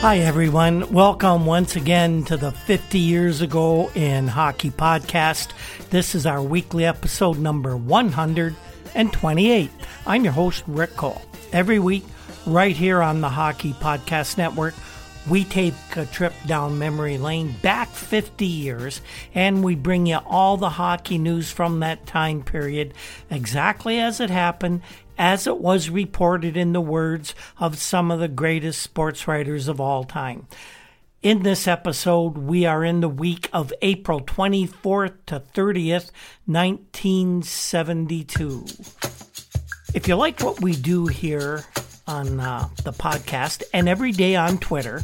Hi everyone, welcome once again to the 50 Years Ago in Hockey Podcast. This is our weekly episode number 128. I'm your host, Rick Cole. Every week, right here on the Hockey Podcast Network, we take a trip down memory lane back 50 years, and we bring you all the hockey news from that time period, exactly as it happened, as it was reported in the words of some of the greatest sports writers of all time. In this episode, we are in the week of April 24th to 30th, 1972. If you like what we do here on the podcast and every day on Twitter,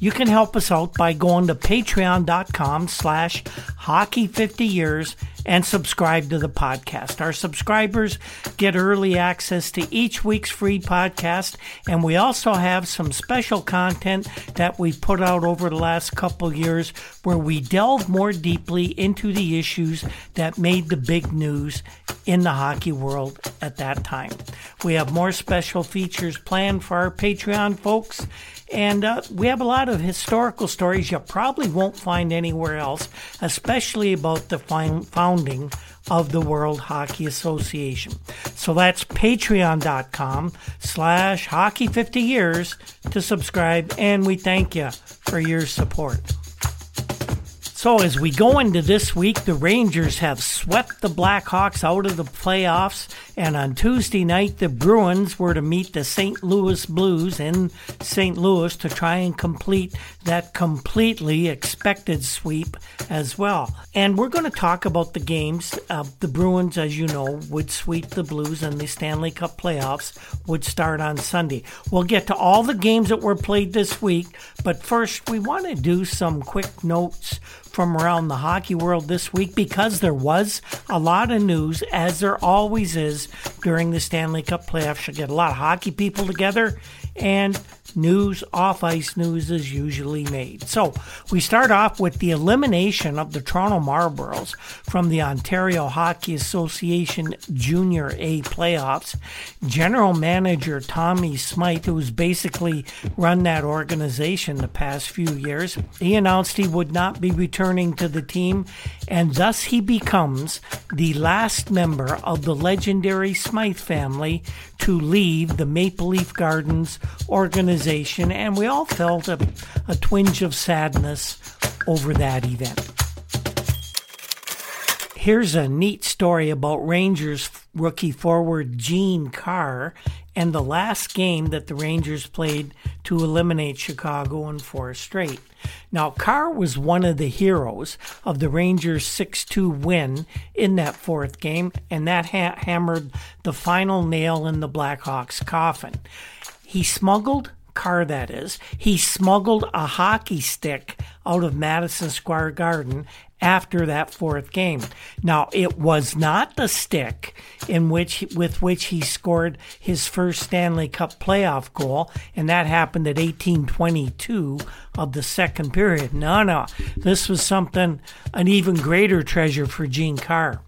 you can help us out by going to patreon.com/hockey50years and subscribe to the podcast. Our subscribers get early access to each week's free podcast, and we also have some special content that we put out over the last couple years where we delve more deeply into the issues that made the big news in the hockey world at that time. We have more special features planned for our Patreon folks, and we have a lot of historical stories you probably won't find anywhere else, especially about the founding of the World Hockey Association. So that's patreon.com/hockey50years to subscribe, and we thank you for your support. So as we go into this week, the Rangers have swept the Blackhawks out of the playoffs, and on Tuesday night, the Bruins were to meet the St. Louis Blues in St. Louis to try and complete that completely expected sweep as well. And we're going to talk about the games. The Bruins, as you know, would sweep the Blues, and the Stanley Cup playoffs would start on Sunday. We'll get to all the games that were played this week, but first we want to do some quick notes from around the hockey world this week, because there was a lot of news, as there always is during the Stanley Cup playoffs. You get a lot of hockey people together, and news, off-ice news, is usually made. So we start off with the elimination of the Toronto Marlboros from the Ontario Hockey Association Junior A playoffs. General Manager Tommy Smythe, who's basically run that organization the past few years, he announced he would not be returning to the team, and thus he becomes the last member of the legendary Smythe family to leave the Maple Leaf Gardens organization, and we all felt a twinge of sadness over that event. Here's a neat story about Rangers rookie forward Gene Carr and the last game that the Rangers played to eliminate Chicago in four straight. Now, Carr was one of the heroes of the Rangers' 6-2 win in that fourth game, and that hammered the final nail in the Blackhawks' coffin. He smuggled a hockey stick out of Madison Square Garden after that fourth game. Now, it was not the stick with which he scored his first Stanley Cup playoff goal, and that happened at 18:22 of the second period. No. This was an even greater treasure for Gene Carr.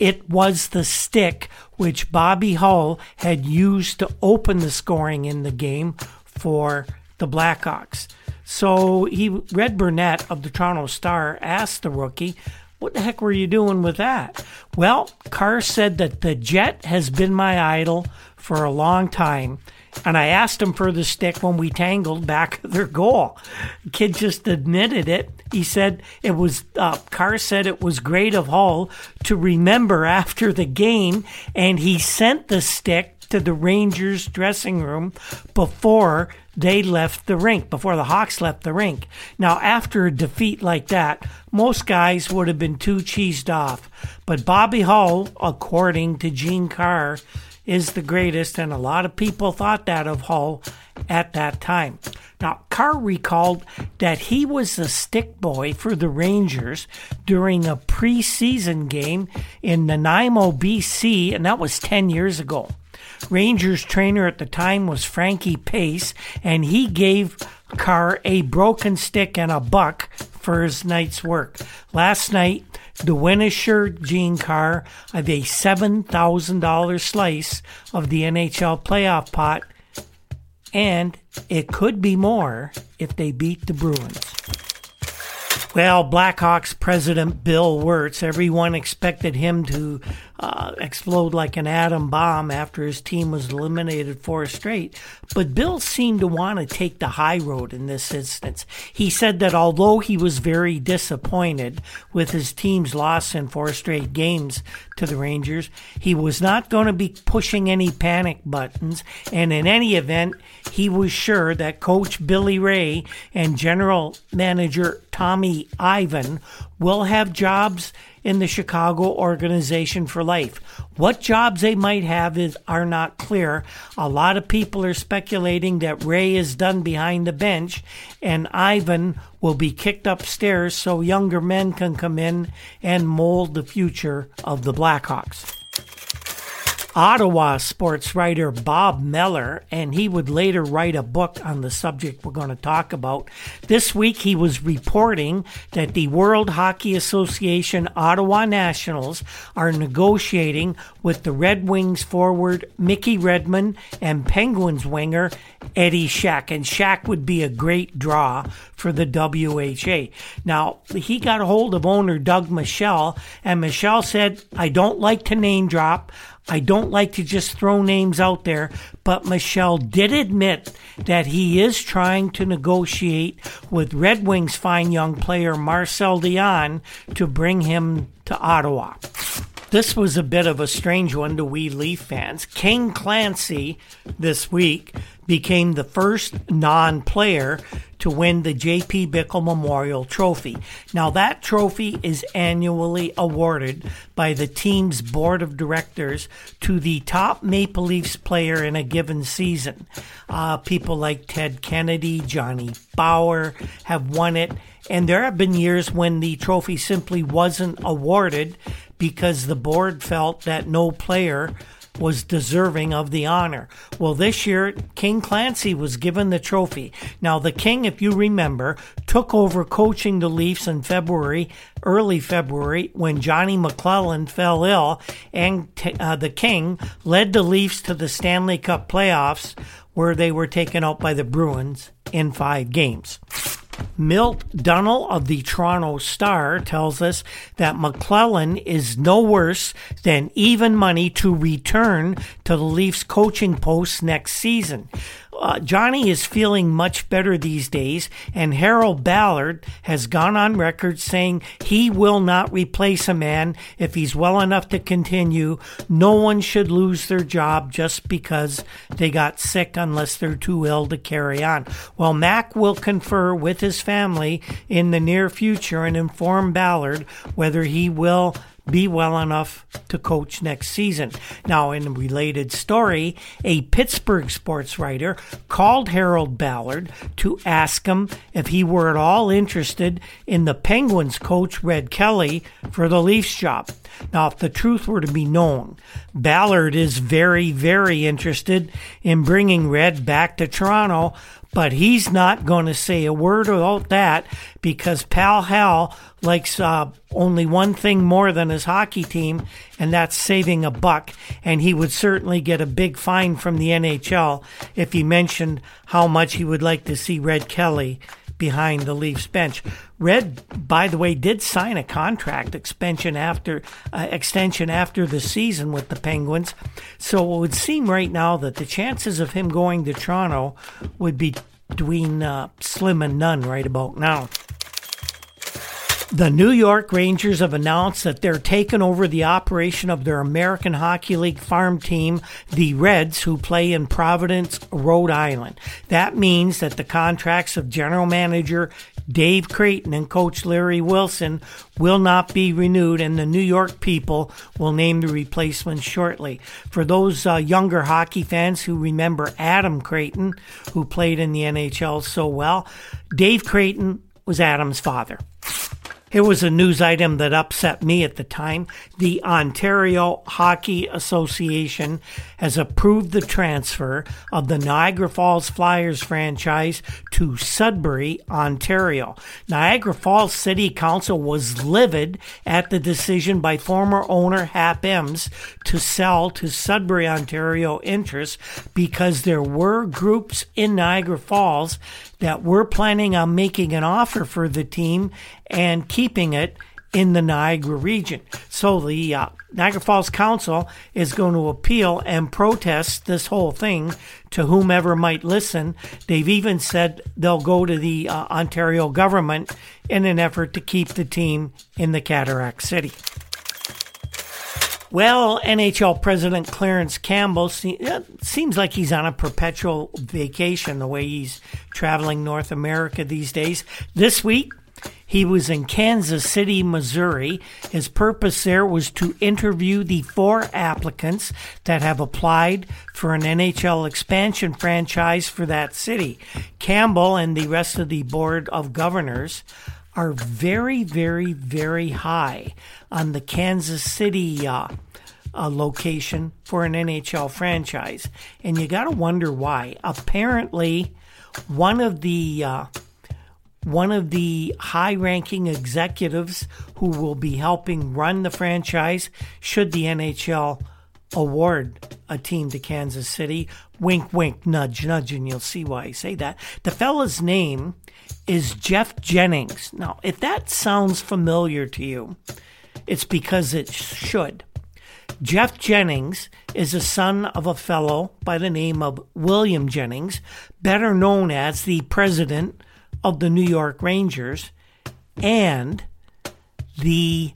It was the stick which Bobby Hull had used to open the scoring in the game for the Blackhawks. So Red Burnett of the Toronto Star asked the rookie, what the heck were you doing with that? Well, Carr said that the Jet has been my idol for a long time, and I asked him for the stick when we tangled back their goal. The kid just admitted it. He said it was, Carr said it was great of Hull to remember after the game, and he sent the stick to the Rangers dressing room before they left the rink, before the Hawks left the rink. Now, after a defeat like that, most guys would have been too cheesed off. But Bobby Hull, according to Gene Carr, is the greatest, and a lot of people thought that of Hull at that time. Now, Carr recalled that he was the stick boy for the Rangers during a preseason game in Nanaimo, BC, and that was 10 years ago. Rangers trainer at the time was Frankie Pace, and he gave Carr a broken stick and a buck for his night's work. Last night, the win assured Gene Carr of a $7,000 slice of the NHL playoff pot, and it could be more if they beat the Bruins. Well, Blackhawks president Bill Wirtz, everyone expected him to explode like an atom bomb after his team was eliminated four straight. But Bill seemed to want to take the high road in this instance. He said that although he was very disappointed with his team's loss in four straight games to the Rangers, he was not going to be pushing any panic buttons. And in any event, he was sure that coach Billy Reay and general manager Tommy Ivan will have jobs in the Chicago organization for life. What jobs they might have are not clear. A lot of people are speculating that Reay is done behind the bench and Ivan will be kicked upstairs so younger men can come in and mold the future of the Blackhawks. Ottawa sports writer Bob Mellor, and he would later write a book on the subject we're going to talk about. This week he was reporting that the World Hockey Association Ottawa Nationals are negotiating with the Red Wings forward Mickey Redmond and Penguins winger Eddie Shack. And Shack would be a great draw for the WHA. Now, he got a hold of owner Doug Michel, and Michel said, I don't like to name drop. I don't like to just throw names out there, but Michel did admit that he is trying to negotiate with Red Wings fine young player Marcel Dion to bring him to Ottawa. This was a bit of a strange one to we Leaf fans. King Clancy this week became the first non-player to win the J.P. Bickle Memorial Trophy. Now, that trophy is annually awarded by the team's board of directors to the top Maple Leafs player in a given season. People like Ted Kennedy, Johnny Bauer have won it, and there have been years when the trophy simply wasn't awarded because the board felt that no player was deserving of the honor. Well, this year, King Clancy was given the trophy. Now, the King, if you remember, took over coaching the Leafs in early February, when Johnny McLellan fell ill, and the King led the Leafs to the Stanley Cup playoffs, where they were taken out by the Bruins in 5 games. Milt Dunnell of the Toronto Star tells us that McLellan is no worse than even money to return to the Leafs coaching post next season. Johnny is feeling much better these days, and Harold Ballard has gone on record saying he will not replace a man if he's well enough to continue. No one should lose their job just because they got sick unless they're too ill to carry on. Well, Mac will confer with his family in the near future and inform Ballard whether he will be well enough to coach next season. Now, in a related story, a Pittsburgh sports writer called Harold Ballard to ask him if he were at all interested in the Penguins coach Red Kelly for the Leafs job. Now, if the truth were to be known, Ballard is very, very interested in bringing Red back to Toronto, But he's not going to say a word about that because Pal Hal likes only one thing more than his hockey team, and that's saving a buck. And he would certainly get a big fine from the NHL if he mentioned how much he would like to see Red Kelly behind the Leafs bench. Red, by the way, did sign a contract extension after the season with the Penguins. So it would seem right now that the chances of him going to Toronto would be between slim and none right about now. The New York Rangers have announced that they're taking over the operation of their American Hockey League farm team, the Reds, who play in Providence, Rhode Island. That means that the contracts of general manager Dave Creighton and coach Larry Wilson will not be renewed, and the New York people will name the replacement shortly. For those younger hockey fans who remember Adam Creighton, who played in the NHL so well, Dave Creighton was Adam's father. Here was a news item that upset me at the time. The Ontario Hockey Association has approved the transfer of the Niagara Falls Flyers franchise to Sudbury, Ontario. Niagara Falls City Council was livid at the decision by former owner Hap Ems to sell to Sudbury, Ontario interests because there were groups in Niagara Falls that were planning on making an offer for the team and keeping it in the Niagara region. So the Niagara Falls Council is going to appeal and protest this whole thing to whomever might listen. They've even said they'll go to the Ontario government in an effort to keep the team in the Cataract City. Well, NHL President Clarence Campbell seems like he's on a perpetual vacation the way he's traveling North America these days. This week, he was in Kansas City, Missouri. His purpose there was to interview the 4 applicants that have applied for an NHL expansion franchise for that city. Campbell and the rest of the board of governors are very, very, very high on the Kansas City location for an NHL franchise. And you got to wonder why. Apparently, one of the high-ranking executives who will be helping run the franchise should the NHL award a team to Kansas City. Wink, wink, nudge, nudge, and you'll see why I say that. The fella's name is Jeff Jennings. Now, if that sounds familiar to you, it's because it should. Jeff Jennings is the son of a fellow by the name of William Jennings, better known as the president of the New York Rangers and the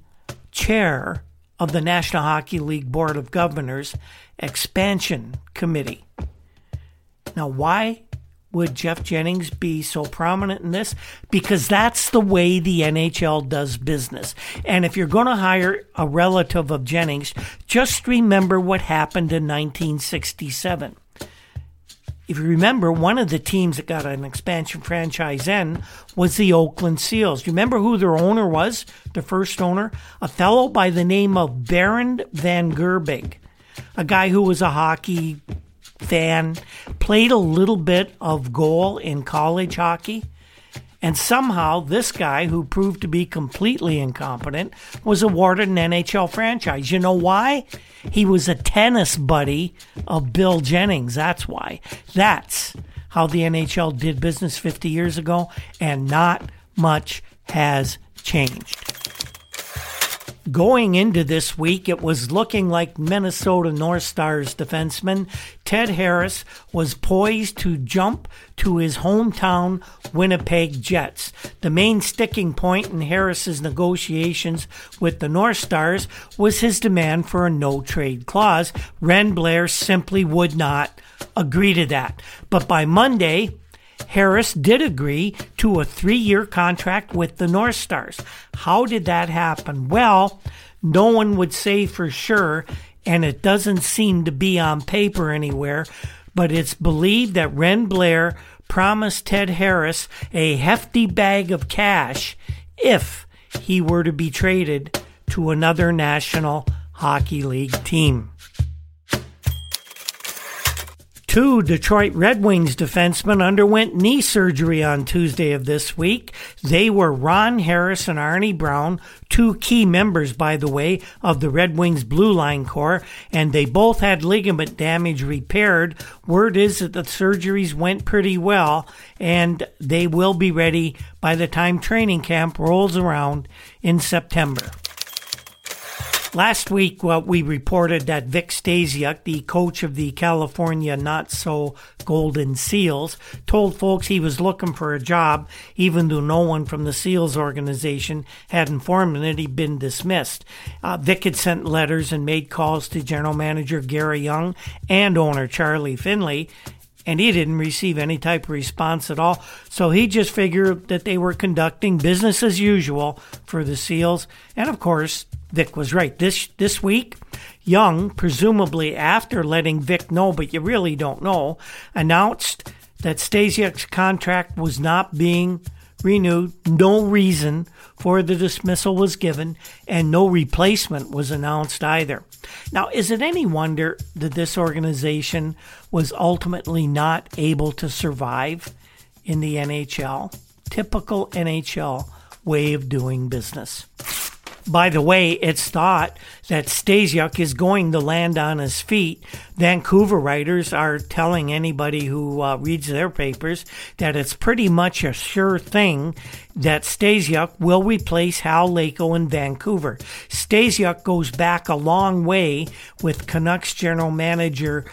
chair of the National Hockey League Board of Governors Expansion Committee. Now, why would Jeff Jennings be so prominent in this? Because that's the way the NHL does business. And if you're going to hire a relative of Jennings, just remember what happened in 1967. If you remember, one of the teams that got an expansion franchise in was the Oakland Seals. Do you remember who their owner was, the first owner? A fellow by the name of Baron Van Gerbig, a guy who was a hockey fan, played a little bit of goal in college hockey, and somehow this guy, who proved to be completely incompetent, was awarded an NHL franchise. You know why? He was a tennis buddy of Bill Jennings. That's why. That's how the NHL did business 50 years ago, and not much has changed. Going into this week, it was looking like Minnesota North Stars defenseman Ted Harris was poised to jump to his hometown Winnipeg Jets. The main sticking point in Harris's negotiations with the North Stars was his demand for a no-trade clause. Wren Blair simply would not agree to that. But by Monday, Harris did agree to a 3-year contract with the North Stars. How did that happen? Well, no one would say for sure, and it doesn't seem to be on paper anywhere, but it's believed that Wren Blair promised Ted Harris a hefty bag of cash if he were to be traded to another National Hockey League team. Two Detroit Red Wings defensemen underwent knee surgery on Tuesday of this week. They were Ron Harris and Arnie Brown, two key members, by the way, of the Red Wings blue line corps, and they both had ligament damage repaired. Word is that the surgeries went pretty well, and they will be ready by the time training camp rolls around in September. Last week, we reported that Vic Stasiuk, the coach of the California Not-So-Golden Seals, told folks he was looking for a job, even though no one from the Seals organization had informed him that he'd been dismissed. Vic had sent letters and made calls to general manager Gary Young and owner Charlie Finley, and he didn't receive any type of response at all, so he just figured that they were conducting business as usual for the Seals, and of course, Vic was right. This week, Young, presumably after letting Vic know, but you really don't know, announced that Stasiuk's contract was not being renewed. No reason for the dismissal was given, and no replacement was announced either. Now, is it any wonder that this organization was ultimately not able to survive in the NHL? Typical NHL way of doing business. By the way, it's thought that Stasiuk is going to land on his feet. Vancouver writers are telling anybody who reads their papers that it's pretty much a sure thing that Stasiuk will replace Hal Lako in Vancouver. Stasiuk goes back a long way with Canucks general manager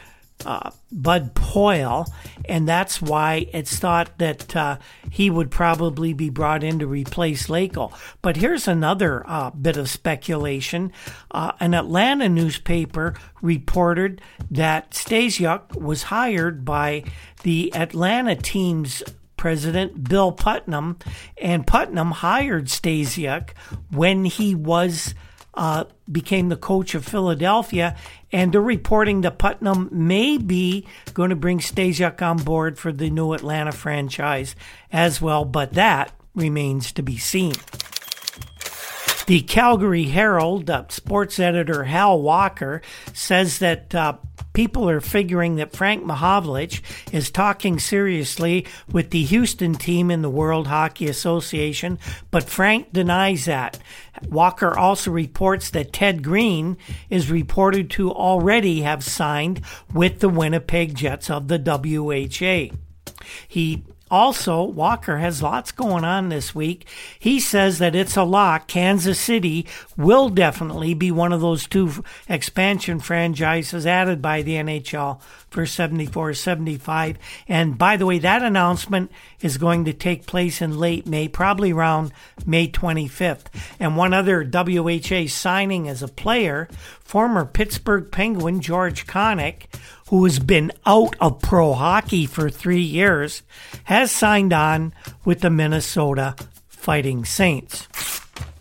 Bud Poile, and that's why it's thought that he would probably be brought in to replace Lako. But here's another bit of speculation. An Atlanta newspaper reported that Stasiuk was hired by the Atlanta team's president, Bill Putnam, and Putnam hired Stasiuk when he was became the coach of Philadelphia, and they're reporting that Putnam may be going to bring Stasiuk on board for the new Atlanta franchise as well, but that remains to be seen. The Calgary Herald, sports editor Hal Walker, says that people are figuring that Frank Mahovlich is talking seriously with the Houston team in the World Hockey Association, but Frank denies that. Walker also reports that Ted Green is reported to already have signed with the Winnipeg Jets of the WHA. Walker has lots going on this week. He says that it's a lock. Kansas City will definitely be one of those two expansion franchises added by the NHL for 74-75. And by the way, that announcement is going to take place in late May, probably around May 25th. And one other WHA signing as a player, former Pittsburgh Penguin George Connick, who has been out of pro hockey for 3 years, has signed on with the Minnesota Fighting Saints.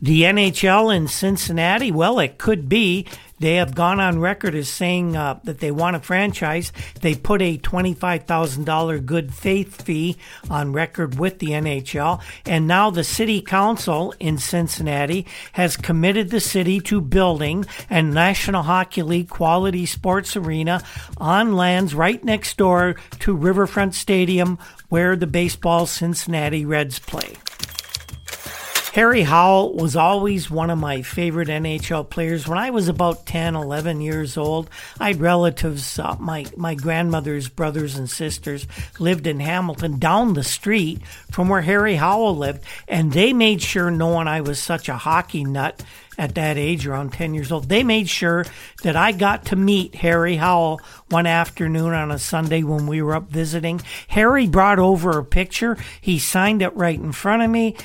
The NHL in Cincinnati, well, it could be. They have gone on record as saying that they want a franchise. They put a $25,000 good faith fee on record with the NHL. And now the city council in Cincinnati has committed the city to building a National Hockey League quality sports arena on lands right next door to Riverfront Stadium, where the baseball Cincinnati Reds play. Harry Howell was always one of my favorite NHL players. When I was about 10, 11 years old, I had relatives, my grandmother's brothers and sisters lived in Hamilton down the street from where Harry Howell lived, and they made sure, knowing I was such a hockey nut at that age, around 10 years old, they made sure that I got to meet Harry Howell one afternoon on a Sunday when we were up visiting. Harry brought over a picture. He signed it right in front of me.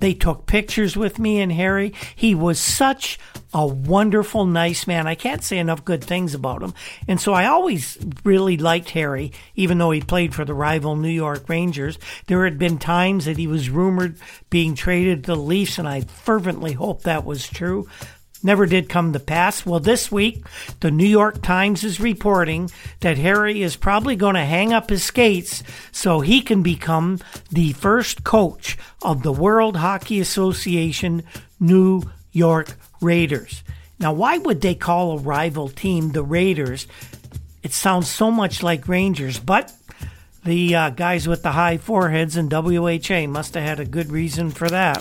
They took pictures with me and Harry. He was such a wonderful, nice man. I can't say enough good things about him. And so I always really liked Harry, even though he played for the rival New York Rangers. There had been times that he was rumored being traded to the Leafs, and I fervently hoped that was true. Never did come to pass. Well, this week, the New York Times is reporting that Harry is probably going to hang up his skates so he can become the first coach of the World Hockey Association New York Raiders. Now, why would they call a rival team the Raiders It sounds so much like Rangers, but the guys with the high foreheads in WHA must have had a good reason for that.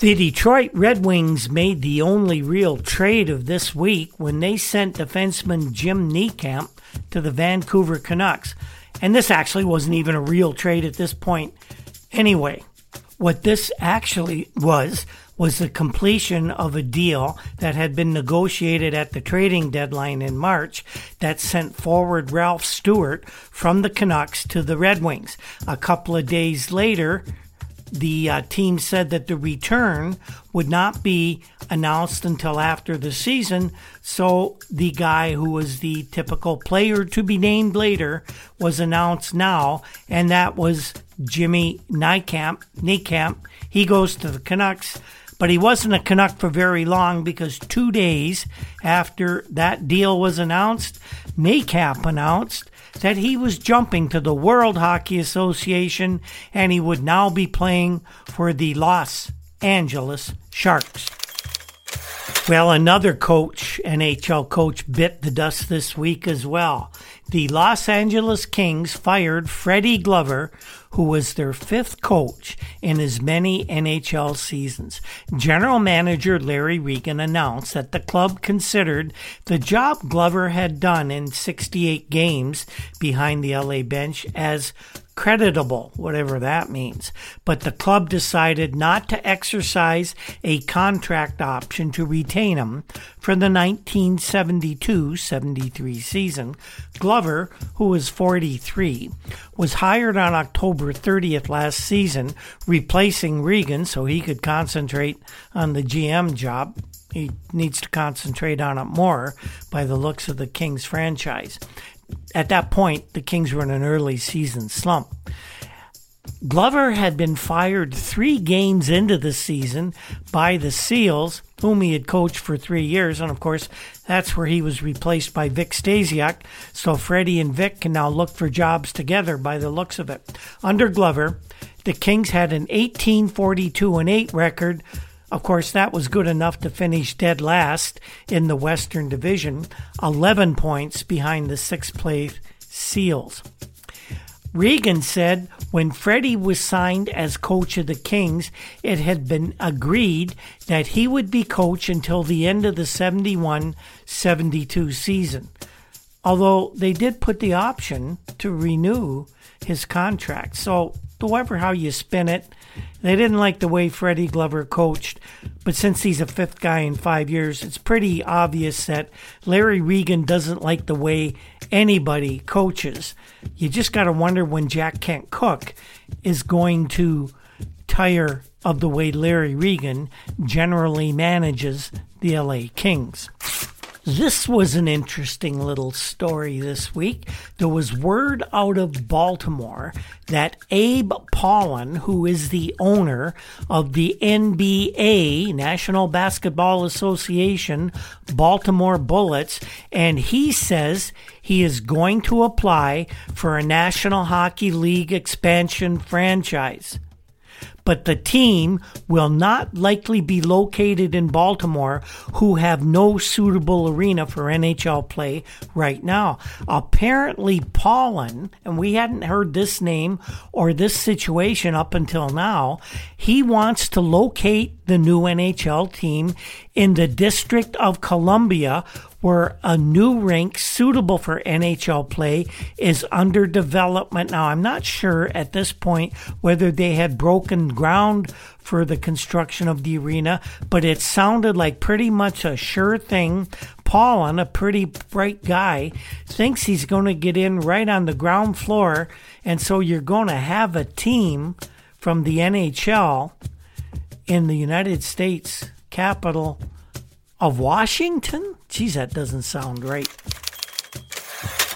The Detroit Red Wings made the only real trade of this week when they sent defenseman Jim Niekamp to the Vancouver Canucks. And this actually wasn't even a real trade at this point anyway. What this actually was the completion of a deal that had been negotiated at the trading deadline in March that sent forward Ralph Stewart from the Canucks to the Red Wings. A couple of days later, the team said that the return would not be announced until after the season, so the guy who was the typical player to be named later was announced now, and that was Jimmy Niekamp. He goes to the Canucks, but he wasn't a Canuck for very long because 2 days after that deal was announced, Niekamp announced that he was jumping to the World Hockey Association and he would now be playing for the Los Angeles Sharks. Well, another coach, NHL coach, bit the dust this week as well. The Los Angeles Kings fired Freddie Glover, who was their fifth coach in as many NHL seasons. General manager Larry Regan announced that the club considered the job Glover had done in 68 games behind the LA bench as creditable, whatever that means. But the club decided not to exercise a contract option to retain him for the 1972-73 season. Glover, who was 43, was hired on October 30th last season, replacing Regan so he could concentrate on the GM job. He needs to concentrate on it more by the looks of the Kings franchise. At that point, the Kings were in an early season slump. Glover had been fired 3 games into the season by the Seals, whom he had coached for 3 years. And, of course, that's where he was replaced by Vic Stasiuk. So Freddie and Vic can now look for jobs together by the looks of it. Under Glover, the Kings had an 18-42-8 record. Of course, that was good enough to finish dead last in the Western Division, 11 points behind the 6th-place Seals. Regan said when Freddie was signed as coach of the Kings, it had been agreed that he would be coach until the end of the 71-72 season, although they did put the option to renew his contract. So however how you spin it, they didn't like the way Freddie Glover coached, but since he's a fifth guy in 5 years, it's pretty obvious that Larry Regan doesn't like the way anybody coaches. You just got to wonder when Jack Kent Cooke is going to tire of the way Larry Regan generally manages the LA Kings. This was an interesting little story this week. There was word out of Baltimore that Abe Paulin, who is the owner of the NBA, National Basketball Association, Baltimore Bullets, and he says he is going to apply for a National Hockey League expansion franchise. But the team will not likely be located in Baltimore, who have no suitable arena for NHL play right now. Apparently, Paulin, and we hadn't heard this name or this situation up until now, he wants to locate the new NHL team in the District of Columbia, where a new rink suitable for NHL play is under development. Now, I'm not sure at this point whether they had broken ground for the construction of the arena, but it sounded like pretty much a sure thing. Paulin, a pretty bright guy, thinks he's going to get in right on the ground floor, and so you're going to have a team from the NHL in the United States capital of Washington? Geez, that doesn't sound right.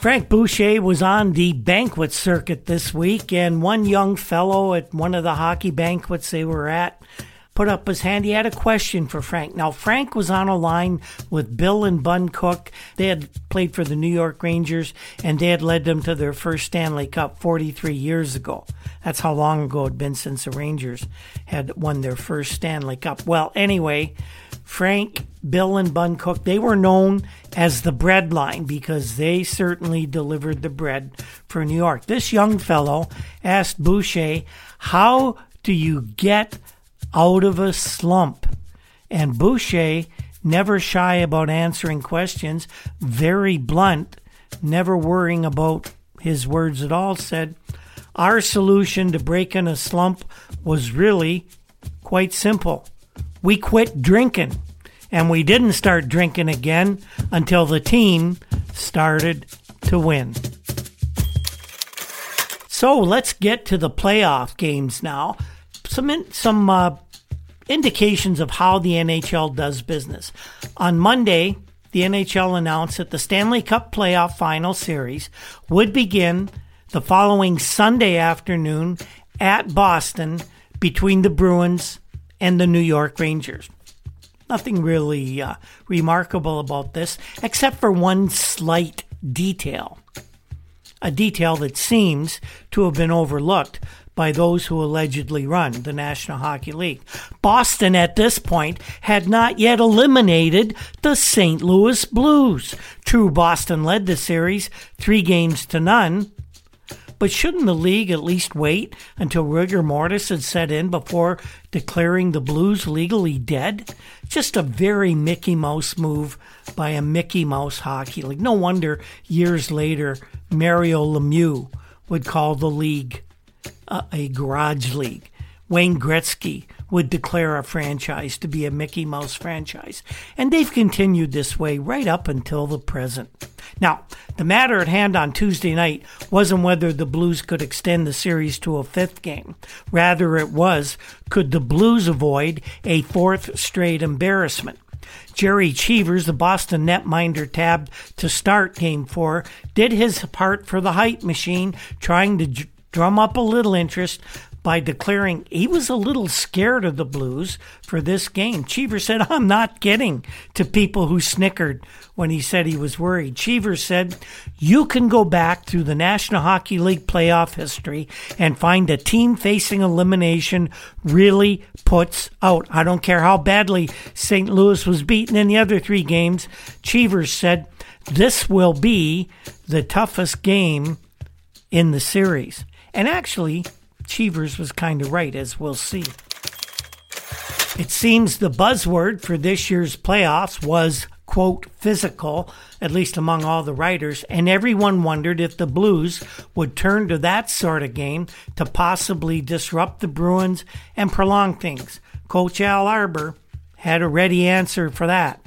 Frank Boucher was on the banquet circuit this week, and one young fellow at one of the hockey banquets they were at put up his hand. He had a question for Frank. Now, Frank was on a line with Bill and Bun Cook. They had played for the New York Rangers, and they had led them to their first Stanley Cup 43 years ago. That's how long ago it had been since the Rangers had won their first Stanley Cup. Well, anyway, Frank, Bill, and Bun Cook, they were known as the bread line because they certainly delivered the bread for New York. This young fellow asked Boucher, how do you get out of a slump? And Boucher, never shy about answering questions, very blunt, never worrying about his words at all, said, our solution to breaking a slump was really quite simple. We quit drinking, and we didn't start drinking again until the team started to win. So let's get to the playoff games now. Some indications of how the NHL does business. On Monday, the NHL announced that the Stanley Cup playoff final series would begin the following Sunday afternoon at Boston between the Bruins and the New York Rangers. Nothing really remarkable about this, except for one slight detail. A detail that seems to have been overlooked by those who allegedly run the National Hockey League. Boston, at this point, had not yet eliminated the St. Louis Blues. True, Boston led the series 3-0, but shouldn't the league at least wait until rigor mortis had set in before declaring the Blues legally dead? Just a very Mickey Mouse move by a Mickey Mouse hockey league. No wonder years later Mario Lemieux would call the league a garage league. Wayne Gretzky would declare a franchise to be a Mickey Mouse franchise. And they've continued this way right up until the present. Now, the matter at hand on Tuesday night wasn't whether the Blues could extend the series to a fifth game. Rather, it was, could the Blues avoid a fourth straight embarrassment? Jerry Cheevers, the Boston netminder tabbed to start Game 4, did his part for the hype machine, trying to drum up a little interest by declaring he was a little scared of the Blues for this game. Cheever said, I'm not kidding, to people who snickered when he said he was worried. Cheever said, you can go back through the National Hockey League playoff history and find a team facing elimination really puts out. I don't care how badly St. Louis was beaten in the other three games. Cheever said, this will be the toughest game in the series. And actually, Cheevers was kind of right, as we'll see. It seems the buzzword for this year's playoffs was, quote, physical, at least among all the writers, and everyone wondered if the Blues would turn to that sort of game to possibly disrupt the Bruins and prolong things. Coach Al Arbor had a ready answer for that.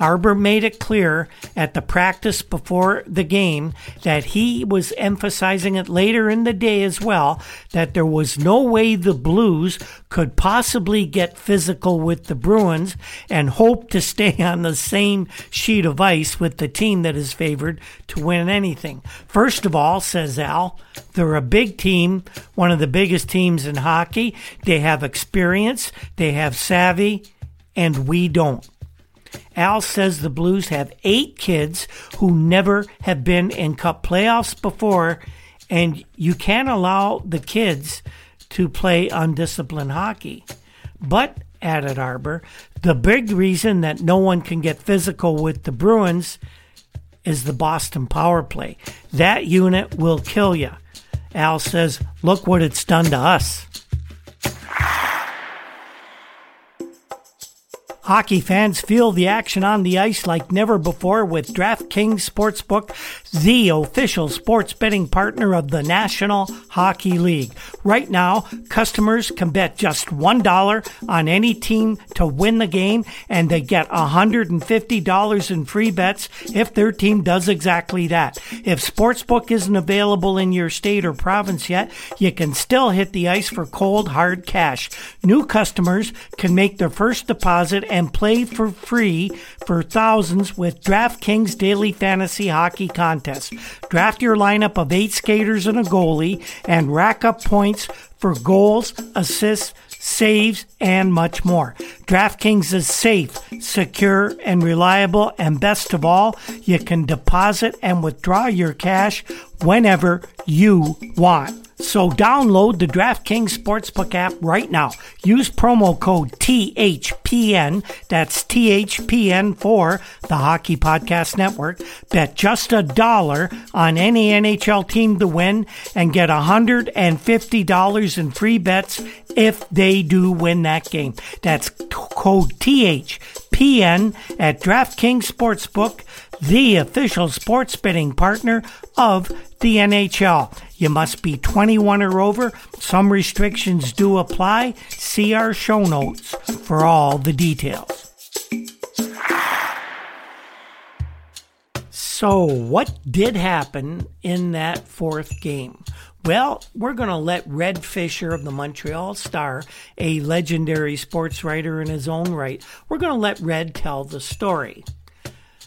Arbor made it clear at the practice before the game that he was emphasizing it later in the day as well, that there was no way the Blues could possibly get physical with the Bruins and hope to stay on the same sheet of ice with the team that is favored to win anything. First of all, says Al, they're a big team, one of the biggest teams in hockey. They have experience, they have savvy, and we don't. Al says the Blues have 8 kids who never have been in Cup playoffs before, and you can't allow the kids to play undisciplined hockey. But, added Arbor, the big reason that no one can get physical with the Bruins is the Boston power play. That unit will kill you. Al says, look what it's done to us. Hockey fans feel the action on the ice like never before with DraftKings Sportsbook, the official sports betting partner of the National Hockey League. Right now, customers can bet just $1 on any team to win the game, and they get $150 in free bets if their team does exactly that. If Sportsbook isn't available in your state or province yet, you can still hit the ice for cold, hard cash. New customers can make their first deposit and play for free for thousands with DraftKings Daily Fantasy Hockey Contest. Draft your lineup of 8 skaters and a goalie and rack up points for goals, assists, saves, and much more. DraftKings is safe, secure, and reliable, and best of all, you can deposit and withdraw your cash whenever you want. So download the DraftKings Sportsbook app right now. Use promo code THPN, that's THPN for the Hockey Podcast Network. Bet just $1 on any NHL team to win and get $150 in free bets if they do win that game. That's code THPN at DraftKings Sportsbook, the official sports betting partner of the NHL. You must be 21 or over. Some restrictions do apply. See our show notes for all the details. So, what did happen in that fourth game? Well, we're going to let Red Fisher of the Montreal Star, a legendary sports writer in his own right, we're going to let Red tell the story.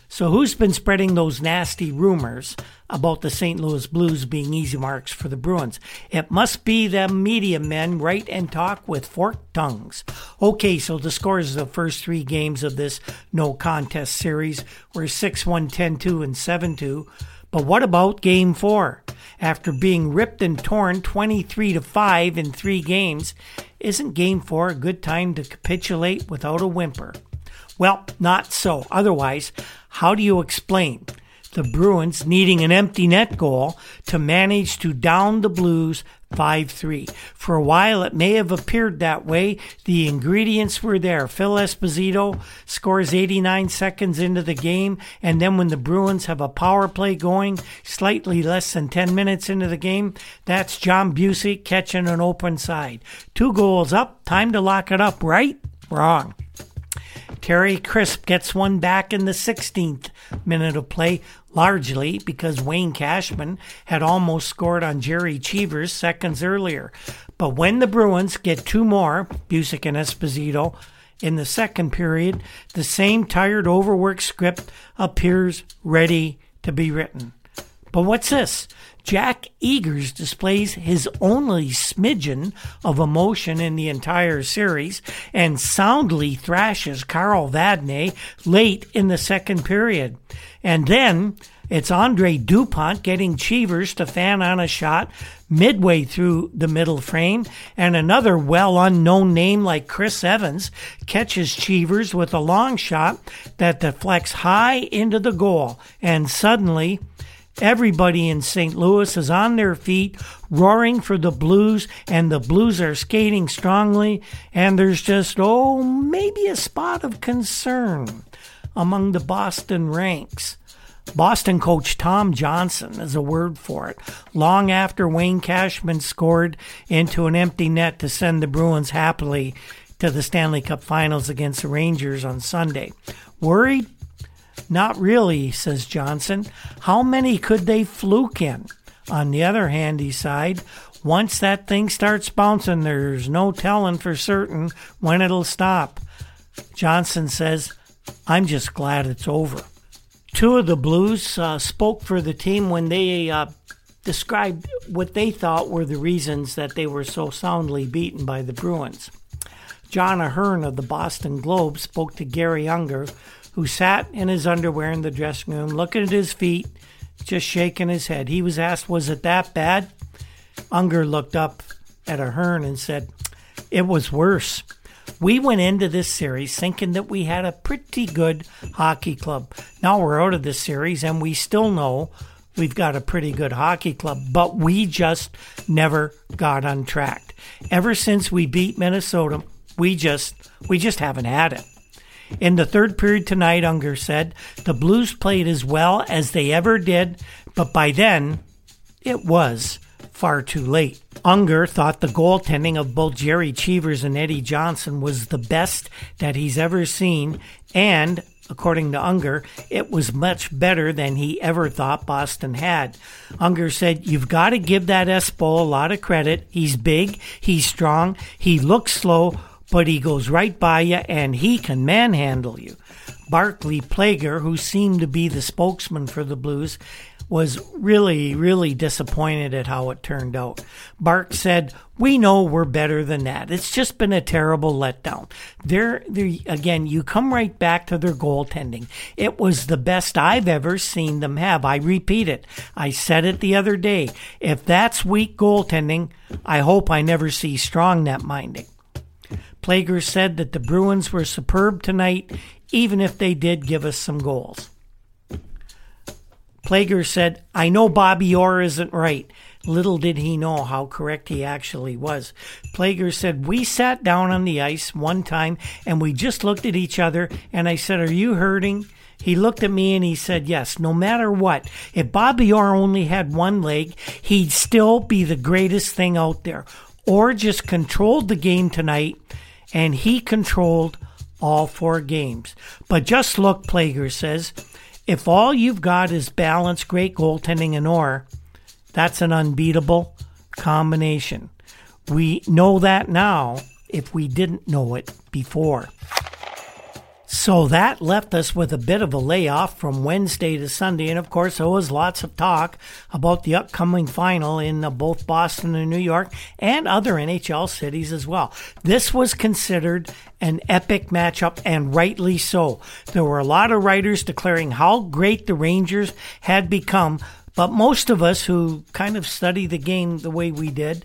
So who's been spreading those nasty rumors about the St. Louis Blues being easy marks for the Bruins? It must be them media men, right, and talk with forked tongues. Okay, so the scores of the first three games of this no contest series were 6-1, 10-2, and 7-2. But what about Game 4? After being ripped and torn 23-5 in three games, isn't Game 4 a good time to capitulate without a whimper? Well, not so. Otherwise, how do you explain the Bruins needing an empty net goal to manage to down the Blues 5-3? For a while, it may have appeared that way. The ingredients were there. Phil Esposito scores 89 seconds into the game, and then when the Bruins have a power play going slightly less than 10 minutes into the game, that's John Bucy catching an open side. 2 goals up, time to lock it up, right? Wrong. Terry Crisp gets one back in the 16th minute of play, largely because Wayne Cashman had almost scored on Jerry Cheevers seconds earlier. But when the Bruins get 2 more, Bucyk and Esposito, in the second period, the same tired, overworked script appears ready to be written. But what's this? Jack Eagers displays his only smidgen of emotion in the entire series and soundly thrashes Carl Vadnais late in the second period. And then it's Andre Dupont getting Cheevers to fan on a shot midway through the middle frame, and another well-unknown name like Chris Evans catches Cheevers with a long shot that deflects high into the goal, and suddenly everybody in St. Louis is on their feet, roaring for the Blues, and the Blues are skating strongly, and there's just, maybe a spot of concern among the Boston ranks. Boston coach Tom Johnson is a word for it, long after Wayne Cashman scored into an empty net to send the Bruins happily to the Stanley Cup Finals against the Rangers on Sunday. Worried? Not really, says Johnson. How many could they fluke in? On the other hand, he sighed, once that thing starts bouncing, there's no telling for certain when it'll stop. Johnson says, I'm just glad it's over. 2 of the Blues spoke for the team when they described what they thought were the reasons that they were so soundly beaten by the Bruins. John Ahern of the Boston Globe spoke to Gary Unger, who sat in his underwear in the dressing room, looking at his feet, just shaking his head. He was asked, was it that bad? Unger looked up at Ahern and said, it was worse. We went into this series thinking that we had a pretty good hockey club. Now we're out of this series, and we still know we've got a pretty good hockey club, but we just never got on track. Ever since we beat Minnesota, we just haven't had it. In the third period tonight, Unger said, the Blues played as well as they ever did, but by then, it was far too late. Unger thought the goaltending of both Jerry Cheevers and Eddie Johnson was the best that he's ever seen, and, according to Unger, it was much better than he ever thought Boston had. Unger said, you've got to give that Espo a lot of credit. He's big, he's strong, he looks slow, but he goes right by you, and he can manhandle you. Barclay Plager, who seemed to be the spokesman for the Blues, was really, really disappointed at how it turned out. Bark said, "We know we're better than that. It's just been a terrible letdown." Again, you come right back to their goaltending. It was the best I've ever seen them have. I repeat it. I said it the other day. If that's weak goaltending, I hope I never see strong net minding. Plager said that the Bruins were superb tonight, even if they did give us some goals. Plager said, "I know Bobby Orr isn't right." Little did he know how correct he actually was. Plager said, "We sat down on the ice one time and we just looked at each other and I said, 'Are you hurting?' He looked at me and he said, 'Yes.' No matter what, if Bobby Orr only had one leg, he'd still be the greatest thing out there. Orr just controlled the game tonight, and he controlled all four games. But just look," Plager says, "if all you've got is balance, great goaltending, and Orr, that's an unbeatable combination. We know that now if we didn't know it before." So that left us with a bit of a layoff from Wednesday to Sunday, and of course there was lots of talk about the upcoming final in both Boston and New York and other NHL cities as well. This was considered an epic matchup, and rightly so. There were a lot of writers declaring how great the Rangers had become, but most of us who kind of study the game the way we did,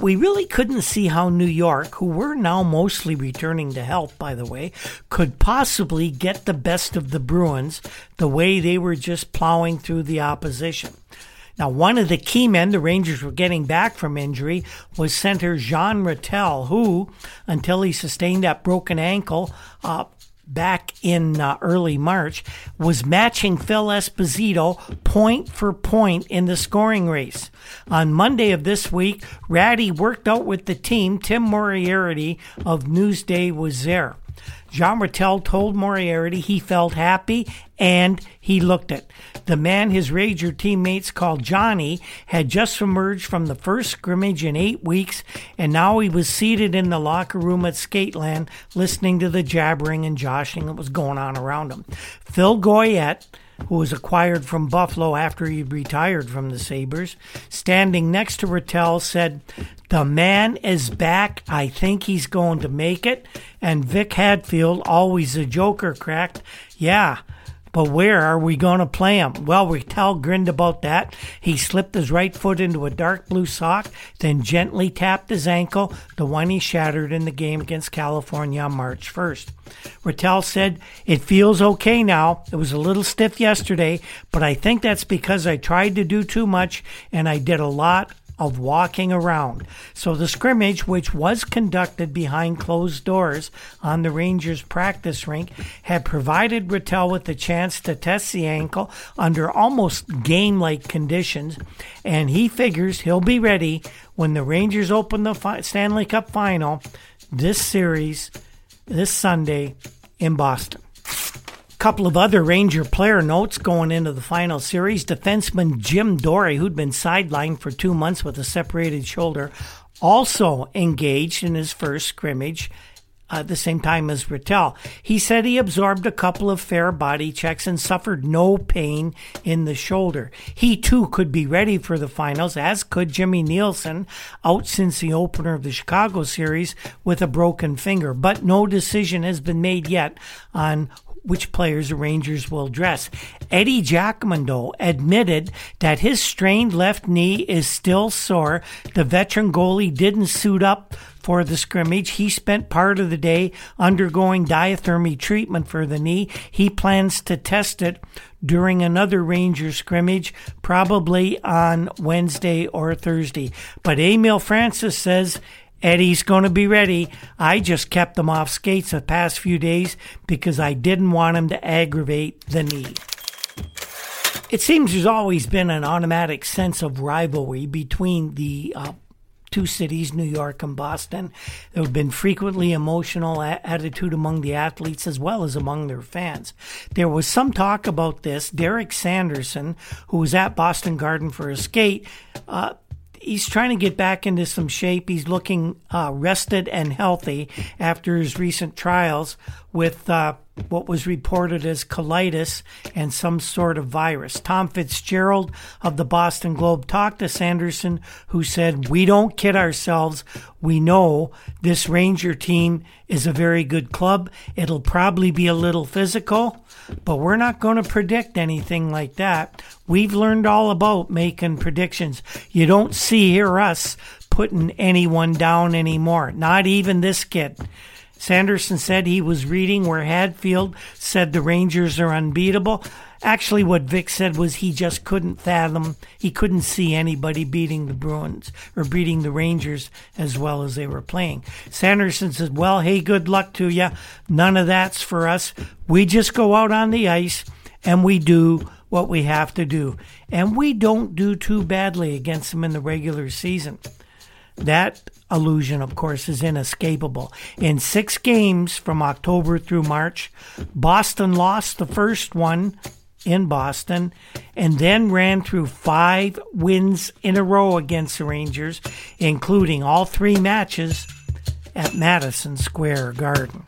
we really couldn't see how New York, who were now mostly returning to health, by the way, could possibly get the best of the Bruins the way they were just plowing through the opposition. Now, one of the key men the Rangers were getting back from injury was center Jean Ratelle, who, until he sustained that broken ankle back in early March, was matching Phil Esposito point for point in the scoring race. On Monday of this week, Ratty worked out with the team. Tim Moriarty of Newsday was there. Jean Ratelle told Moriarty he felt happy and he looked it. The man his Ranger teammates called Johnny had just emerged from the first scrimmage in 8 weeks, and now he was seated in the locker room at Skateland listening to the jabbering and joshing that was going on around him. Phil Goyette, who was acquired from Buffalo after he retired from the Sabres, standing next to Ratelle, said, "The man is back. I think he's going to make it." And Vic Hadfield, always a joker, cracked, "Yeah, but where are we going to play him?" Well, Ratelle grinned about that. He slipped his right foot into a dark blue sock, then gently tapped his ankle, the one he shattered in the game against California on March 1st. Ratelle said, "It feels okay now. It was a little stiff yesterday, but I think that's because I tried to do too much and I did a lot of walking around." So the scrimmage, which was conducted behind closed doors on the Rangers practice rink, had provided Ratelle with the chance to test the ankle under almost game-like conditions, and he figures he'll be ready when the Rangers open the Stanley Cup final this series this Sunday in Boston. Couple of other Ranger player notes going into the final series. Defenseman Jim Dorey, who'd been sidelined for 2 months with a separated shoulder, also engaged in his first scrimmage at the same time as Ratelle. He said he absorbed a couple of fair body checks and suffered no pain in the shoulder. He too could be ready for the finals, as could Jimmy Nielsen, out since the opener of the Chicago series with a broken finger. But no decision has been made yet on which players the Rangers will dress. Eddie Giacomondo admitted that his strained left knee is still sore. The veteran goalie didn't suit up for the scrimmage. He spent part of the day undergoing diathermy treatment for the knee. He plans to test it during another Ranger scrimmage, probably on Wednesday or Thursday. But Emil Francis says, "Eddie's going to be ready. I just kept him off skates the past few days because I didn't want him to aggravate the knee." It seems there's always been an automatic sense of rivalry between the two cities, New York and Boston. There have been frequently emotional attitude among the athletes as well as among their fans. There was some talk about this. Derek Sanderson, who was at Boston Garden for a skate, he's trying to get back into some shape. He's looking rested and healthy after his recent trials with what was reported as colitis and some sort of virus. Tom Fitzgerald of the Boston Globe talked to Sanderson, who said, "We don't kid ourselves. We know this Ranger team is a very good club. It'll probably be a little physical, but we're not going to predict anything like that. We've learned all about making predictions. You don't see here us putting anyone down anymore, not even this kid." Sanderson said he was reading where Hadfield said the Rangers are unbeatable. Actually, what Vic said was he just couldn't fathom. He couldn't see anybody beating the Bruins or beating the Rangers as well as they were playing. Sanderson said, "Well, hey, good luck to you. None of that's for us. We just go out on the ice and we do what we have to do. And we don't do too badly against them in the regular season." That illusion, of course, is inescapable. In 6 games from October through March, Boston lost the first one in Boston and then ran through 5 wins in a row against the Rangers, including all 3 matches at Madison Square Garden.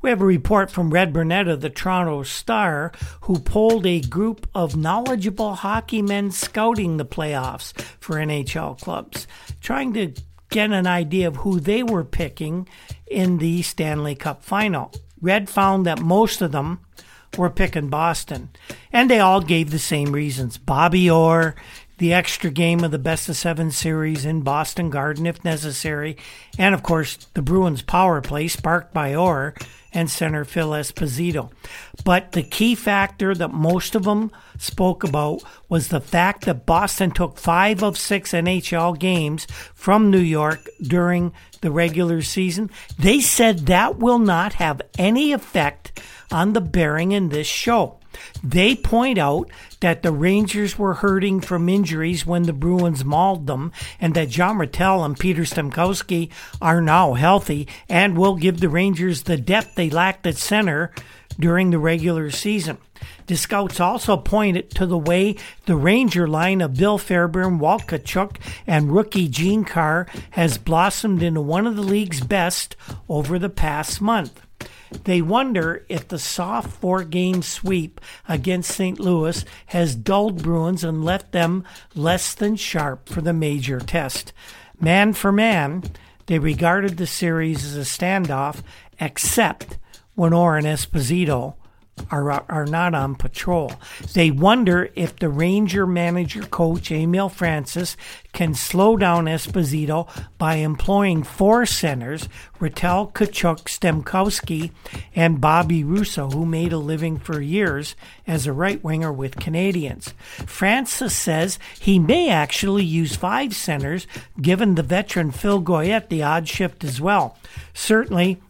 We have a report from Red Burnett of the Toronto Star, who polled a group of knowledgeable hockey men scouting the playoffs for NHL clubs, trying to get an idea of who they were picking in the Stanley Cup final. Red found that most of them were picking Boston, and they all gave the same reasons. Bobby Orr, the extra game of the best-of-7 series in Boston Garden if necessary, and, of course, the Bruins' power play sparked by Orr and center Phil Esposito. But the key factor that most of them spoke about was the fact that Boston took 5 of 6 NHL games from New York during the regular season. They said that will not have any effect on the bearing in this show. They point out that the Rangers were hurting from injuries when the Bruins mauled them, and that John Rattel and Peter Stemkowski are now healthy and will give the Rangers the depth they lacked at center during the regular season. The scouts also pointed to the way the Ranger line of Bill Fairbairn, Walt Kachuk, and rookie Gene Carr has blossomed into one of the league's best over the past month. They wonder if the soft 4-game sweep against St. Louis has dulled Bruins and left them less than sharp for the major test. Man for man, they regarded the series as a standoff, except when Orr and Esposito are not on patrol. They wonder if the Ranger manager-coach Emil Francis can slow down Esposito by employing 4 centers, Rattel, Kachuk, Stemkowski, and Bobby Russo, who made a living for years as a right-winger with Canadians. Francis says he may actually use 5 centers, given the veteran Phil Goyette the odd shift as well. Certainly,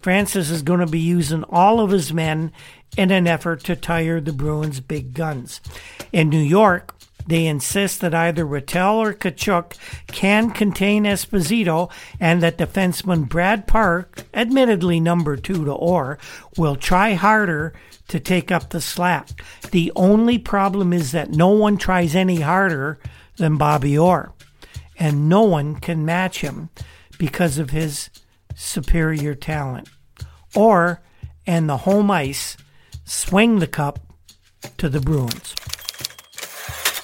Francis is going to be using all of his men in an effort to tire the Bruins' big guns. In New York, they insist that either Rattel or Kachuk can contain Esposito, and that defenseman Brad Park, admittedly number 2 to Orr, will try harder to take up the slack. The only problem is that no one tries any harder than Bobby Orr, and no one can match him because of his superior talent. Orr and the home ice swing the cup to the Bruins.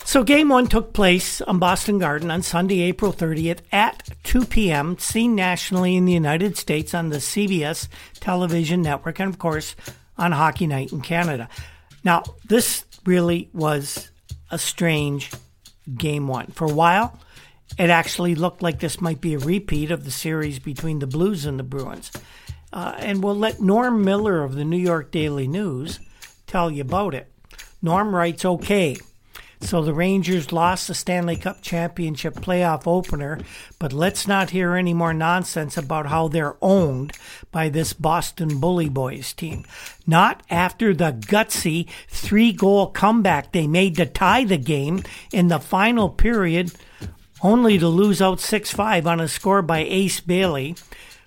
So Game 1 took place on Boston Garden on Sunday, April 30th at 2 p.m., seen nationally in the United States on the CBS television network and, of course, on Hockey Night in Canada. Now, this really was a strange Game 1. For a while, it actually looked like this might be a repeat of the series between the Blues and the Bruins. And we'll let Norm Miller of the New York Daily News tell you about it. Norm writes, "Okay, so the Rangers lost the Stanley Cup Championship playoff opener, but let's not hear any more nonsense about how they're owned by this Boston Bully Boys team. Not after the gutsy 3-goal comeback they made to tie the game in the final period, only to lose out 6-5 on a score by Ace Bailey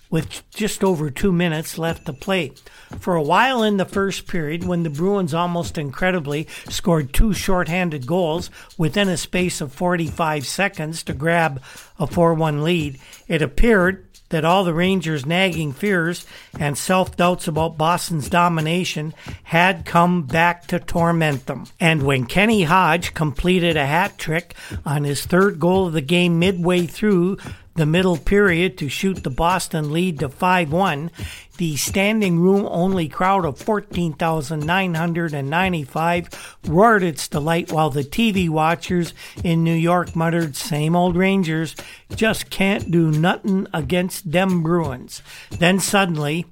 with just over 2 minutes left to play. For a while in the first period, when the Bruins almost incredibly scored 2 shorthanded goals within a space of 45 seconds to grab a 4-1 lead, it appeared that all the Rangers' nagging fears and self-doubts about Boston's domination had come back to torment them. And when Kenny Hodge completed a hat trick on his third goal of the game midway through the middle period to shoot the Boston lead to 5-1, the standing room-only crowd of 14,995 roared its delight while the TV watchers in New York muttered, "Same old Rangers, just can't do nothing against them Bruins." Then suddenly,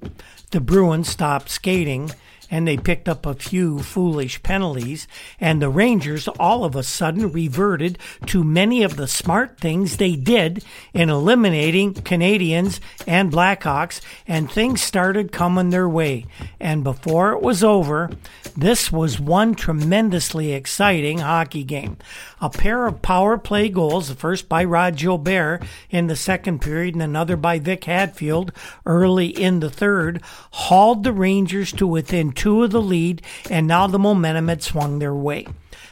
the Bruins stopped skating, and they picked up a few foolish penalties, and the Rangers all of a sudden reverted to many of the smart things they did in eliminating Canadians and Blackhawks, and things started coming their way. And before it was over, this was one tremendously exciting hockey game. A pair of power play goals, the first by Rod Gilbert in the second period and another by Vic Hadfield early in the third, hauled the Rangers to within two of the lead, and now the momentum had swung their way.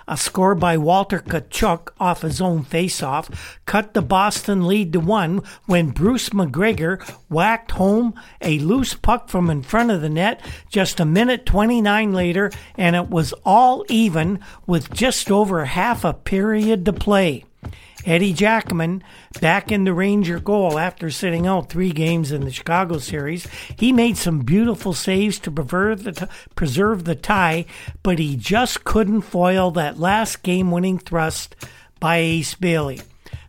A score by Walter Kachuk off his own faceoff cut the Boston lead to 1 when Bruce McGregor whacked home a loose puck from in front of the net just a minute 29 later, and it was all even with just over half a period to play. Eddie Jackman, back in the Ranger goal after sitting out 3 games in the Chicago series, he made some beautiful saves to preserve the tie, but he just couldn't foil that last game-winning thrust by Ace Bailey.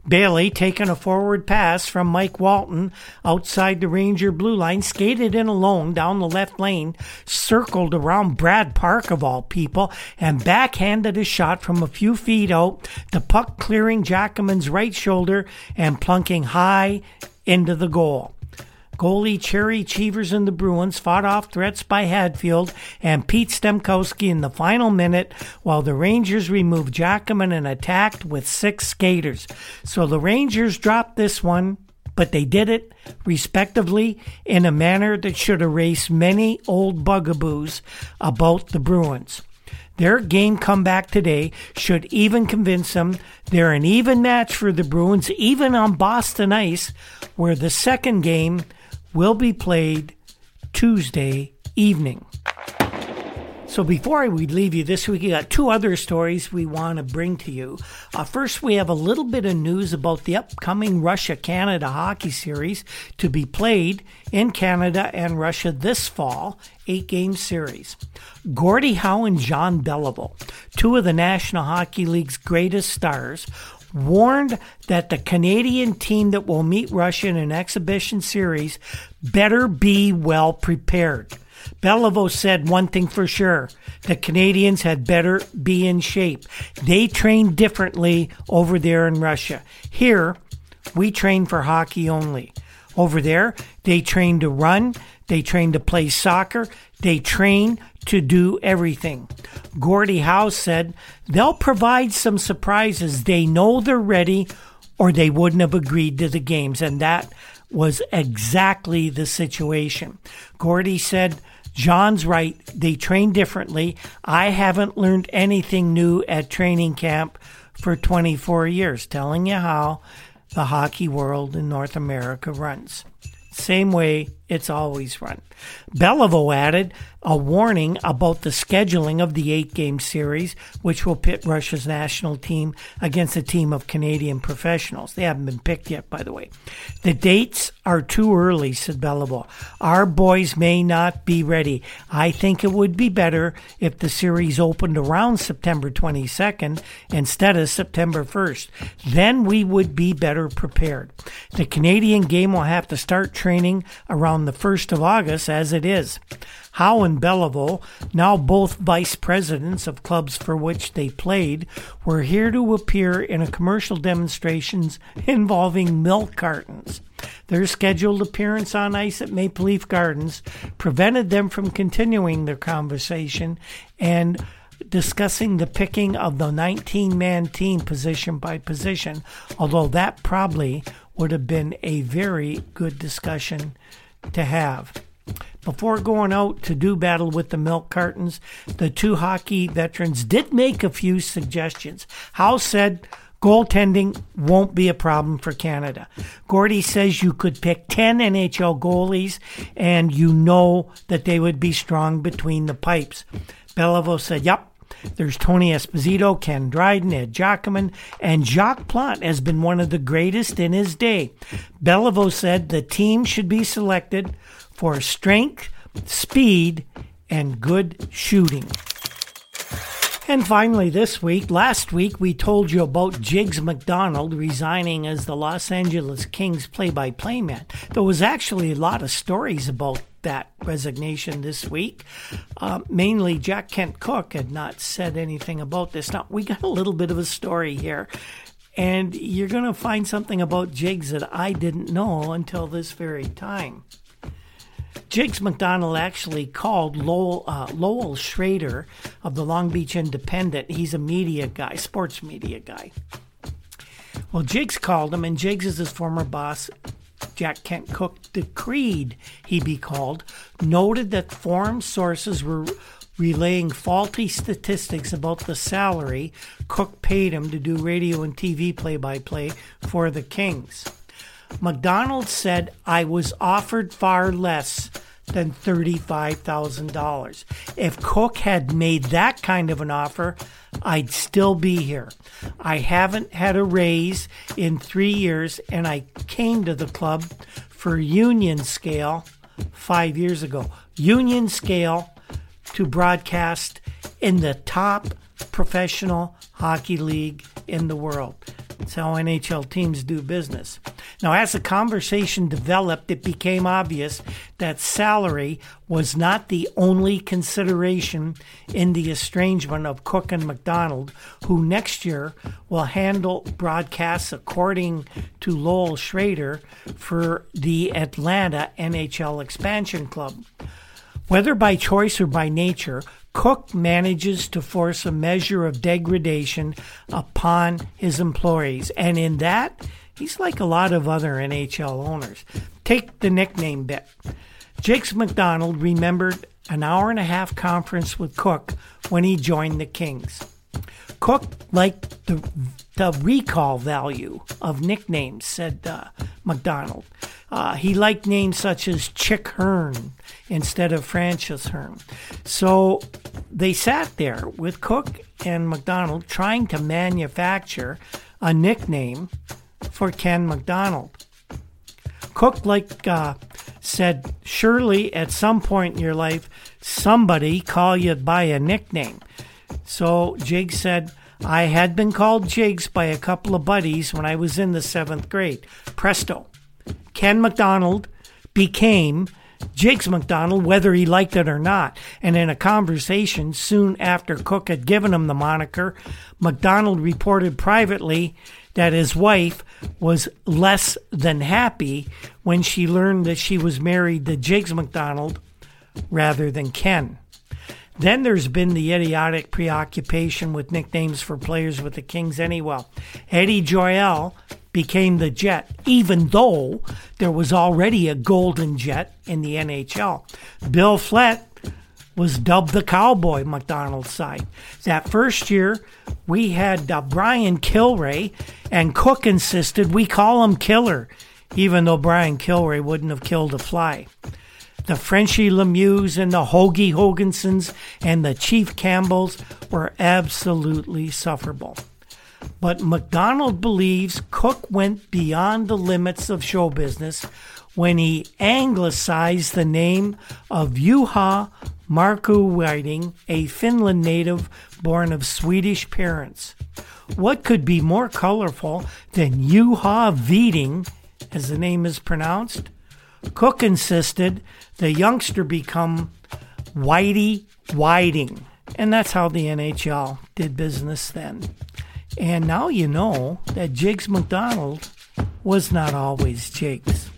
Bailey, taking a forward pass from Mike Walton outside the Ranger blue line, skated in alone down the left lane, circled around Brad Park of all people, and backhanded a shot from a few feet out, the puck clearing Jackman's right shoulder and plunking high into the goal. Goalie Cherry Cheevers and the Bruins fought off threats by Hadfield and Pete Stemkowski in the final minute, while the Rangers removed Jackman and attacked with 6 skaters. So the Rangers dropped this one, but they did it, respectively, in a manner that should erase many old bugaboos about the Bruins. Their game comeback today should even convince them they're an even match for the Bruins, even on Boston ice, where the second game will be played Tuesday evening. So before we leave you this week, we got 2 other stories we want to bring to you. First, we have a little bit of news about the upcoming Russia-Canada hockey series to be played in Canada and Russia this fall, 8-game series. Gordie Howe and John Beliveau, 2 of the National Hockey League's greatest stars, warned that the Canadian team that will meet Russia in an exhibition series better be well prepared. Beliveau said one thing for sure: the Canadians had better be in shape. They train differently over there in Russia. Here, we train for hockey only. Over there, they train to run, they train to play soccer, they train to do everything. Gordie Howe said they'll provide some surprises. They know they're ready, or they wouldn't have agreed to the games, and that was exactly the situation. Gordie said, "John's right, they train differently. I haven't learned anything new at training camp for 24 years, telling you how the hockey world in North America runs. Same way it's always run." Beliveau added a warning about the scheduling of the 8-game series, which will pit Russia's national team against a team of Canadian professionals. They haven't been picked yet, by the way. "The dates are too early," said Beliveau. "Our boys may not be ready. I think it would be better if the series opened around September 22nd instead of September 1st. Then we would be better prepared. The Canadian game will have to start training around the 1st of August as it is." Howe and Beliveau, now both vice presidents of clubs for which they played, were here to appear in a commercial demonstration involving milk cartons. Their scheduled appearance on ice at Maple Leaf Gardens prevented them from continuing their conversation and discussing the picking of the 19-man team position by position, although that probably would have been a very good discussion to have. Before going out to do battle with the milk cartons, the 2 hockey veterans did make a few suggestions. Howe said Goaltending won't be a problem for Canada. Gordy says you could pick 10 NHL goalies and you know that they would be strong between the pipes. Beliveau said, yep, there's Tony Esposito, Ken Dryden, Ed Jacquemin, and Jacques Plante has been one of the greatest in his day. Beliveau said the team should be selected for strength, speed, and good shooting. And finally this week, last week we told you about Jiggs McDonald resigning as the Los Angeles Kings play-by-play man. There was actually a lot of stories about that resignation this week. Mainly Jack Kent Cooke had not said anything about this. Now, we got a little bit of a story here, and you're going to find something about Jiggs that I didn't know until this very time. Jiggs McDonald actually called Lowell Schrader of the Long Beach Independent. He's a media guy, sports media guy. Well, Jiggs called him, and Jiggs is his former boss. Jack Kent Cooke decreed he be called, noted that forum sources were relaying faulty statistics about the salary Cooke paid him to do radio and TV play-by-play for the Kings. McDonald said, I was offered far less than $35,000. If Cooke had made that kind of an offer, I'd still be here. I haven't had a raise in 3 years, and I came to the club for union scale 5 years ago. Union scale to broadcast in the top professional hockey league in the world. That's how NHL teams do business. Now, as the conversation developed, it became obvious that salary was not the only consideration in the estrangement of Cooke and McDonald, who next year will handle broadcasts, according to Lowell Schrader, for the Atlanta NHL Expansion Club. Whether by choice or by nature, Cooke manages to force a measure of degradation upon his employees, and in that, he's like a lot of other NHL owners. Take the nickname bit. Jiggs McDonald remembered an hour-and-a-half conference with Cooke when he joined the Kings. Cooke liked the recall value of nicknames, said McDonald. He liked names such as Chick Hearn instead of Francis Hearn. So they sat there with Cooke and McDonald trying to manufacture a nickname for Ken McDonald. Cooke said, surely at some point in your life, somebody call you by a nickname. So Jiggs said, I had been called Jiggs by a couple of buddies when I was in the 7th grade. Presto. Ken McDonald became Jiggs McDonald, whether he liked it or not. And in a conversation soon after Cooke had given him the moniker, McDonald reported privately that his wife was less than happy when she learned that she was married to Jiggs McDonald rather than Ken. Then there's been the idiotic preoccupation with nicknames for players with the Kings anyway. Eddie Joyelle became the Jet, even though there was already a Golden Jet in the NHL. Bill Flett was dubbed the Cowboy, McDonald's side. That first year, we had Brian Kilray, and Cooke insisted we call him Killer, even though Brian Kilray wouldn't have killed a fly. The Frenchie Lemieux and the Hoagie Hogansons and the Chief Campbells were absolutely sufferable. But McDonald believes Cooke went beyond the limits of show business when he anglicized the name of Juha Markku Whiting, a Finland native born of Swedish parents. What could be more colorful than Juha Viting, as the name is pronounced? Cooke insisted the youngster become Whitey Whiting, and that's how the NHL did business then. And now you know that Jiggs McDonald was not always Jiggs.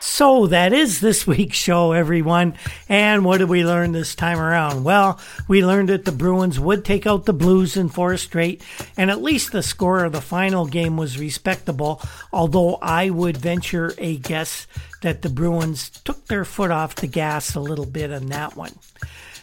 So that is this week's show, everyone. And what did we learn this time around? Well, we learned that the Bruins would take out the Blues in four straight, and at least the score of the final game was respectable, although I would venture a guess that the Bruins took their foot off the gas a little bit on that one.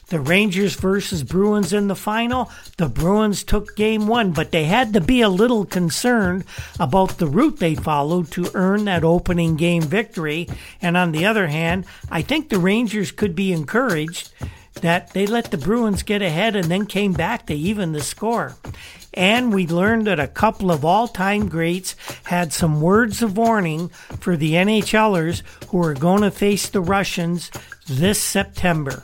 the Rangers versus Bruins in the final. The Bruins took game one, but they had to be a little concerned about the route they followed to earn that opening game victory. And on the other hand, I think the Rangers could be encouraged that they let the Bruins get ahead and then came back to even the score. And we learned that a couple of all-time greats had some words of warning for the NHLers who are going to face the Russians this September.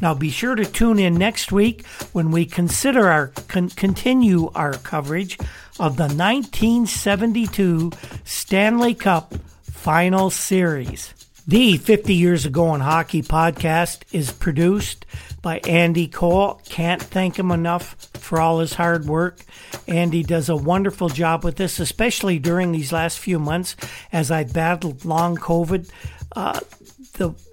Now be sure to tune in next week when we consider our continue our coverage of the 1972 Stanley Cup Final Series. The 50 Years Ago in Hockey podcast is produced by Andy Cole. Can't thank him enough for all his hard work. Andy does a wonderful job with this, especially during these last few months as I battled long COVID.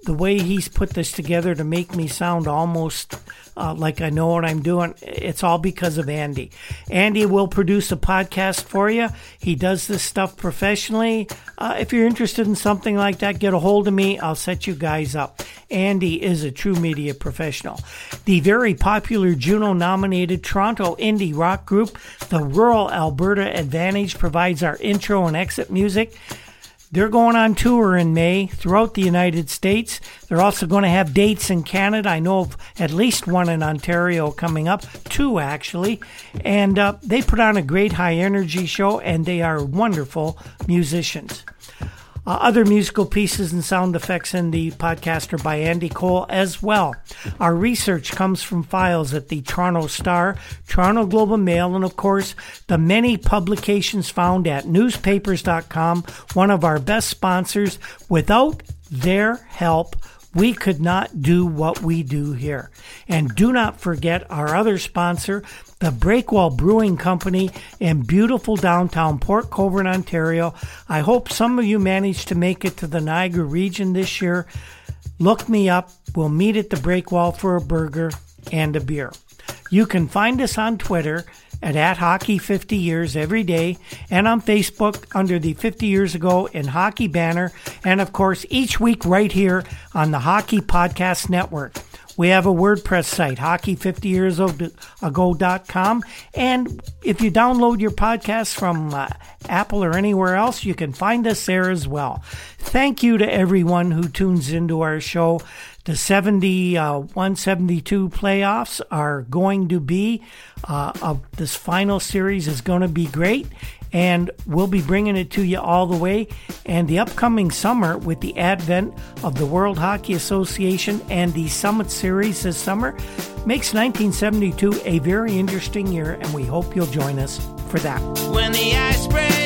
The way he's put this together to make me sound almost like I know what I'm doing, it's all because of Andy. Andy will produce a podcast for you. He does this stuff professionally. If you're interested in something like that, get a hold of me. I'll set you guys up. Andy is a true media professional. The very popular Juno-nominated Toronto indie rock group, the Rural Alberta Advantage, provides our intro and exit music. They're going on tour in May throughout the United States. They're also going to have dates in Canada. I know of at least one in Ontario coming up, two actually. And they put on a great high-energy show, and they are wonderful musicians. Other musical pieces and sound effects in the podcast are by Andy Cole as well. Our research comes from files at the Toronto Star, Toronto Globe and Mail, and of course, the many publications found at newspapers.com, one of our best sponsors. Without their help, we could not do what we do here. And do not forget our other sponsor, the Breakwall Brewing Company in beautiful downtown Port Coburn, Ontario. I hope some of you managed to make it to the Niagara region this year. Look me up. We'll meet at the Breakwall for a burger and a beer. You can find us on Twitter at Hockey50Years every day, and on Facebook under the 50 Years Ago in Hockey banner, and of course each week right here on the Hockey Podcast Network. We have a WordPress site, hockey50yearsago.com, and if you download your podcast from Apple or anywhere else, you can find us there as well. Thank you to everyone who tunes into our show. The 71-72 playoffs are going to be, this final series is going to be great, and we'll be bringing it to you all the way. And the upcoming summer, with the advent of the World Hockey Association and the Summit Series this summer, makes 1972 a very interesting year, and we hope you'll join us for that. When the ice breaks.